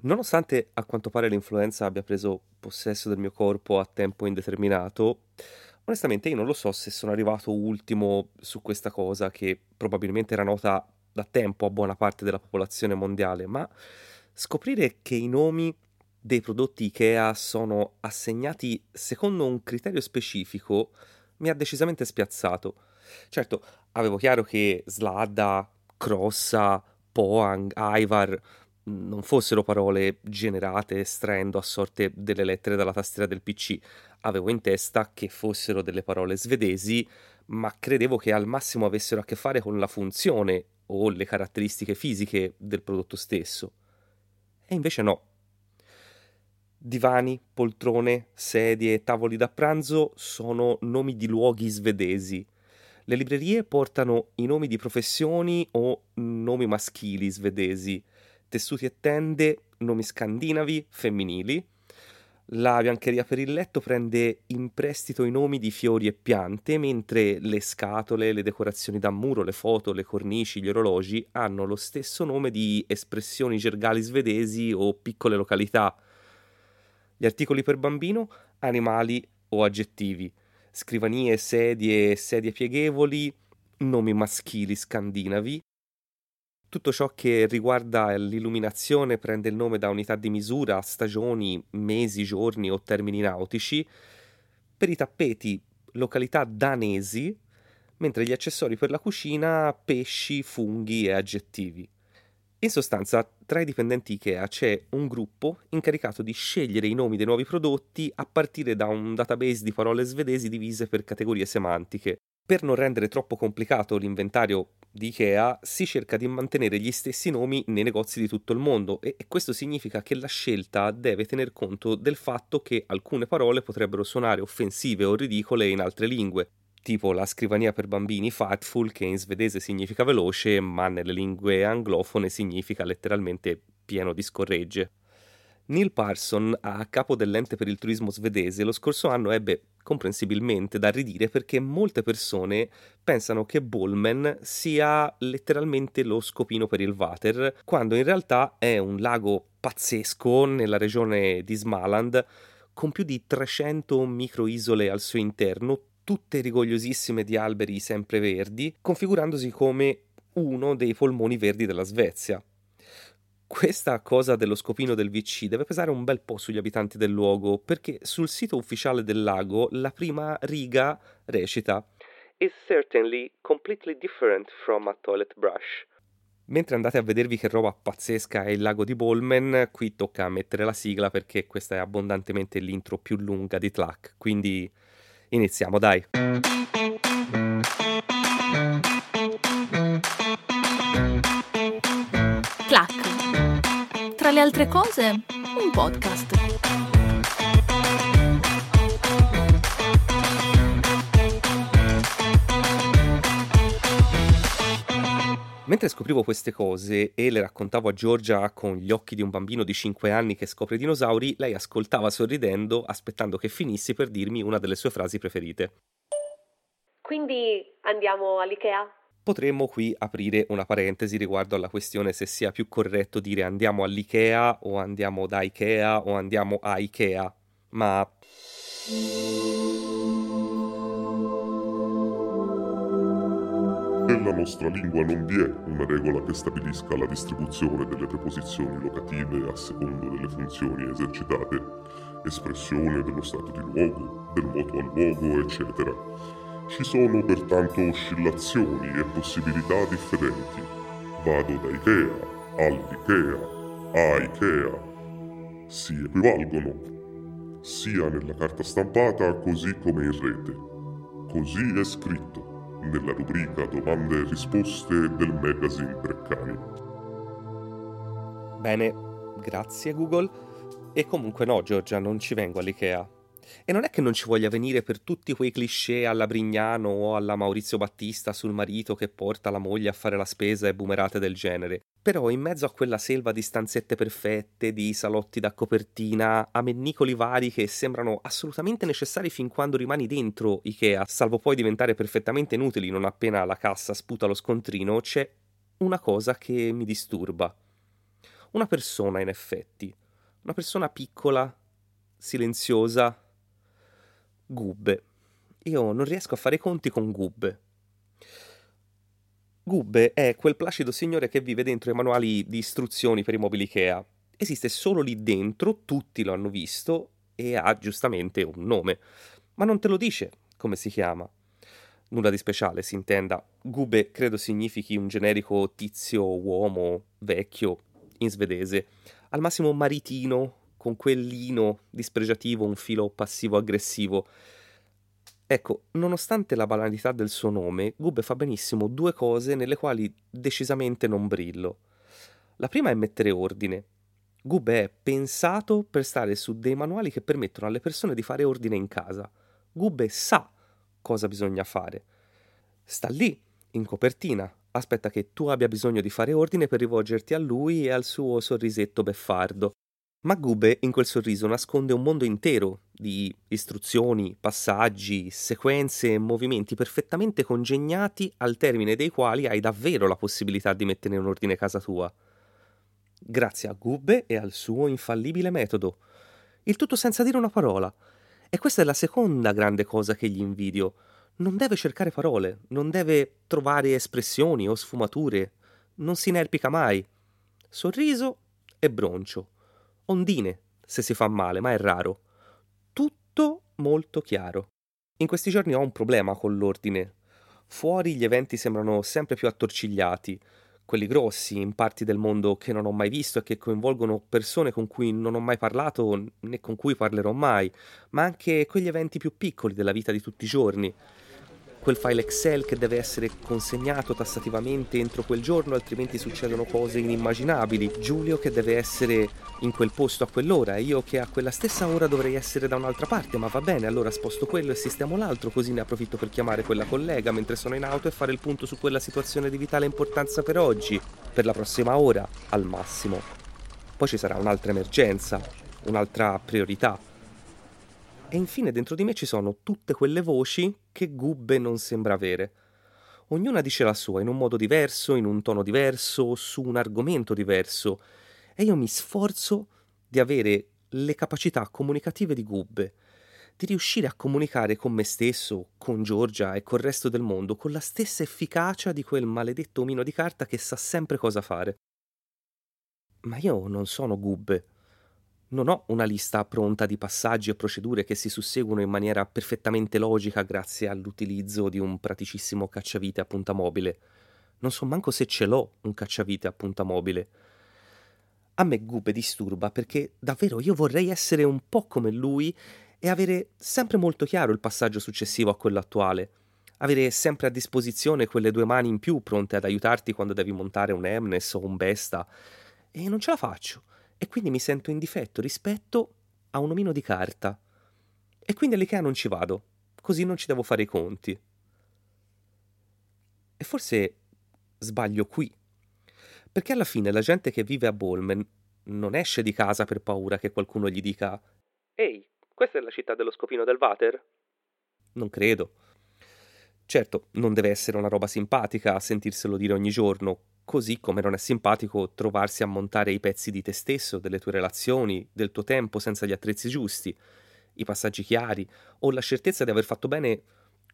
Nonostante a quanto pare l'influenza abbia preso possesso del mio corpo a tempo indeterminato, onestamente io non lo so se sono arrivato ultimo su questa cosa che probabilmente era nota da tempo a buona parte della popolazione mondiale, ma scoprire che i nomi dei prodotti IKEA sono assegnati secondo un criterio specifico mi ha decisamente spiazzato. Certo, avevo chiaro che Slada, Crossa, Poang, Ivar non fossero parole generate estraendo a sorte delle lettere dalla tastiera del PC. Avevo in testa che fossero delle parole svedesi, ma credevo che al massimo avessero a che fare con la funzione o le caratteristiche fisiche del prodotto stesso. E invece no. Divani, poltrone, sedie, tavoli da pranzo sono nomi di luoghi svedesi. Le librerie portano i nomi di professioni o nomi maschili svedesi. Tessuti e tende, nomi scandinavi, femminili. La biancheria per il letto prende in prestito i nomi di fiori e piante, mentre le scatole, le decorazioni da muro, le foto, le cornici, gli orologi hanno lo stesso nome di espressioni gergali svedesi o piccole località. Gli articoli per bambino, animali o aggettivi. Scrivanie, sedie pieghevoli, nomi maschili scandinavi. Tutto ciò che riguarda l'illuminazione prende il nome da unità di misura, stagioni, mesi, giorni o termini nautici. Per i tappeti, località danesi, mentre gli accessori per la cucina, pesci, funghi e aggettivi. In sostanza, tra i dipendenti IKEA c'è un gruppo incaricato di scegliere i nomi dei nuovi prodotti a partire da un database di parole svedesi divise per categorie semantiche. Per non rendere troppo complicato l'inventario di IKEA, si cerca di mantenere gli stessi nomi nei negozi di tutto il mondo e questo significa che la scelta deve tener conto del fatto che alcune parole potrebbero suonare offensive o ridicole in altre lingue, tipo la scrivania per bambini Fatful, che in svedese significa veloce, ma nelle lingue anglofone significa letteralmente pieno di scorregge. Neil Parson, a capo dell'ente per il turismo svedese, lo scorso anno ebbe comprensibilmente da ridire perché molte persone pensano che Bolmen sia letteralmente lo scopino per il water, quando in realtà è un lago pazzesco nella regione di Smaland, con più di 300 microisole al suo interno, tutte rigogliosissime di alberi sempreverdi, configurandosi come uno dei polmoni verdi della Svezia. Questa cosa dello scopino del VC deve pesare un bel po' sugli abitanti del luogo, perché sul sito ufficiale del lago la prima riga recita "Is certainly completely different from a toilet brush". Mentre andate a vedervi che roba pazzesca è il lago di Bolmen, qui tocca mettere la sigla perché questa è abbondantemente l'intro più lunga di TLAC, quindi iniziamo, dai! TLAC, tra le altre cose, un podcast. Mentre scoprivo queste cose e le raccontavo a Giorgia con gli occhi di un bambino di 5 anni che scopre i dinosauri, lei ascoltava sorridendo, aspettando che finissi per dirmi una delle sue frasi preferite. Quindi andiamo all'IKEA? Potremmo qui aprire una parentesi riguardo alla questione se sia più corretto dire andiamo all'IKEA o andiamo da IKEA o andiamo a IKEA, ma nella nostra lingua non vi è una regola che stabilisca la distribuzione delle preposizioni locative a secondo delle funzioni esercitate, espressione dello stato di luogo, del moto al luogo, eccetera. Ci sono pertanto oscillazioni e possibilità differenti. Vado da IKEA, all'IKEA, a IKEA. Si equivalgono, sia nella carta stampata così come in rete. Così è scritto nella rubrica domande e risposte del magazine Treccani. Bene, grazie Google. E comunque no, Giorgia, non ci vengo all'IKEA. E non è che non ci voglia venire per tutti quei cliché alla Brignano o alla Maurizio Battista sul marito che porta la moglie a fare la spesa e bumerate del genere. Però in mezzo a quella selva di stanzette perfette, di salotti da copertina, amennicoli vari che sembrano assolutamente necessari fin quando rimani dentro IKEA, salvo poi diventare perfettamente inutili non appena la cassa sputa lo scontrino, c'è una cosa che mi disturba. una persona, in effetti. Una persona piccola, silenziosa. Gubbe. Io non riesco a fare i conti con Gubbe. Gubbe è quel placido signore che vive dentro i manuali di istruzioni per i mobili IKEA. Esiste solo lì dentro, tutti lo hanno visto e ha giustamente un nome. Ma non te lo dice come si chiama. Nulla di speciale, si intenda. Gubbe credo significhi un generico tizio, uomo, vecchio, in svedese. Al massimo maritino, con quell'ino dispregiativo, un filo passivo-aggressivo. Ecco, nonostante la banalità del suo nome, Gubbe fa benissimo due cose nelle quali decisamente non brillo. La prima è mettere ordine. Gubbe è pensato per stare su dei manuali che permettono alle persone di fare ordine in casa. Gubbe sa cosa bisogna fare. Sta lì, in copertina, aspetta che tu abbia bisogno di fare ordine per rivolgerti a lui e al suo sorrisetto beffardo. Ma Gubbe in quel sorriso nasconde un mondo intero di istruzioni, passaggi, sequenze e movimenti perfettamente congegnati al termine dei quali hai davvero la possibilità di mettere in ordine casa tua. Grazie a Gubbe e al suo infallibile metodo. Il tutto senza dire una parola. E questa è la seconda grande cosa che gli invidio. Non deve cercare parole, non deve trovare espressioni o sfumature, non si inerpica mai. Sorriso e broncio. Ondine, se si fa male, ma è raro. Tutto molto chiaro. In questi giorni ho un problema con l'ordine. Fuori gli eventi sembrano sempre più attorcigliati, quelli grossi in parti del mondo che non ho mai visto e che coinvolgono persone con cui non ho mai parlato né con cui parlerò mai, ma anche quegli eventi più piccoli della vita di tutti i giorni. Quel file Excel che deve essere consegnato tassativamente entro quel giorno, altrimenti succedono cose inimmaginabili. Giulio che deve essere in quel posto a quell'ora, io che a quella stessa ora dovrei essere da un'altra parte, ma va bene, allora sposto quello e sistemo l'altro, così ne approfitto per chiamare quella collega mentre sono in auto e fare il punto su quella situazione di vitale importanza per oggi, per la prossima ora al massimo. Poi ci sarà un'altra emergenza, un'altra priorità. E infine dentro di me ci sono tutte quelle voci che Gubbe non sembra avere. Ognuna dice la sua, in un modo diverso, in un tono diverso, su un argomento diverso. E io mi sforzo di avere le capacità comunicative di Gubbe, di riuscire a comunicare con me stesso, con Giorgia e col resto del mondo, con la stessa efficacia di quel maledetto omino di carta che sa sempre cosa fare. Ma io non sono Gubbe. Non ho una lista pronta di passaggi e procedure che si susseguono in maniera perfettamente logica grazie all'utilizzo di un praticissimo cacciavite a punta mobile. Non so manco se ce l'ho un cacciavite a punta mobile. A me Gubbe disturba perché davvero io vorrei essere un po' come lui e avere sempre molto chiaro il passaggio successivo a quello attuale. Avere sempre a disposizione quelle due mani in più pronte ad aiutarti quando devi montare un Hemnes o un Besta. E non ce la faccio. E quindi mi sento in difetto rispetto a un omino di carta. E quindi all'IKEA non ci vado, così non ci devo fare i conti. E forse sbaglio qui, perché alla fine la gente che vive a Bolmen non esce di casa per paura che qualcuno gli dica «Ehi, questa è la città dello scopino del water?» Non credo. Certo, non deve essere una roba simpatica a sentirselo dire ogni giorno, così come non è simpatico trovarsi a montare i pezzi di te stesso, delle tue relazioni, del tuo tempo senza gli attrezzi giusti, i passaggi chiari o la certezza di aver fatto bene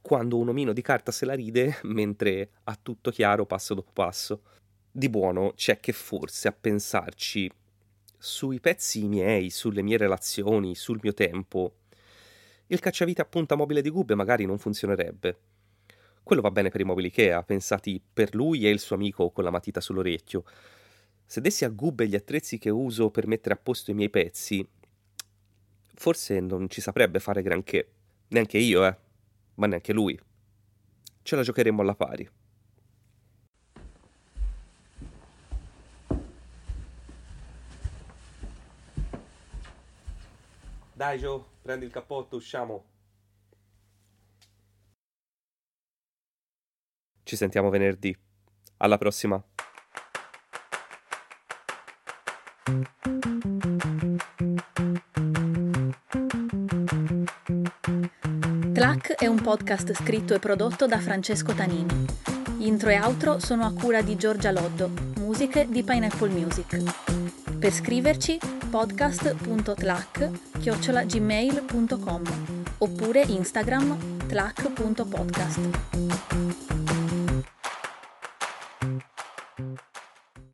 quando un omino di carta se la ride mentre ha tutto chiaro passo dopo passo. Di buono c'è che forse a pensarci sui pezzi miei, sulle mie relazioni, sul mio tempo, il cacciavite a punta mobile di Gubbe magari non funzionerebbe. Quello va bene per i mobili IKEA, pensati per lui e il suo amico con la matita sull'orecchio. Se dessi a Gubbe gli attrezzi che uso per mettere a posto i miei pezzi, forse non ci saprebbe fare granché. Neanche io, ma neanche lui. Ce la giocheremmo alla pari. Dai Gio, prendi il cappotto, usciamo. Ci sentiamo venerdì. Alla prossima. TLAC è un podcast scritto e prodotto da Francesco Tanini. Intro e outro sono a cura di Giorgia Loddo, musiche di Pineapple Music. Per scriverci podcast.tlac@gmail.com oppure Instagram tlac.podcast.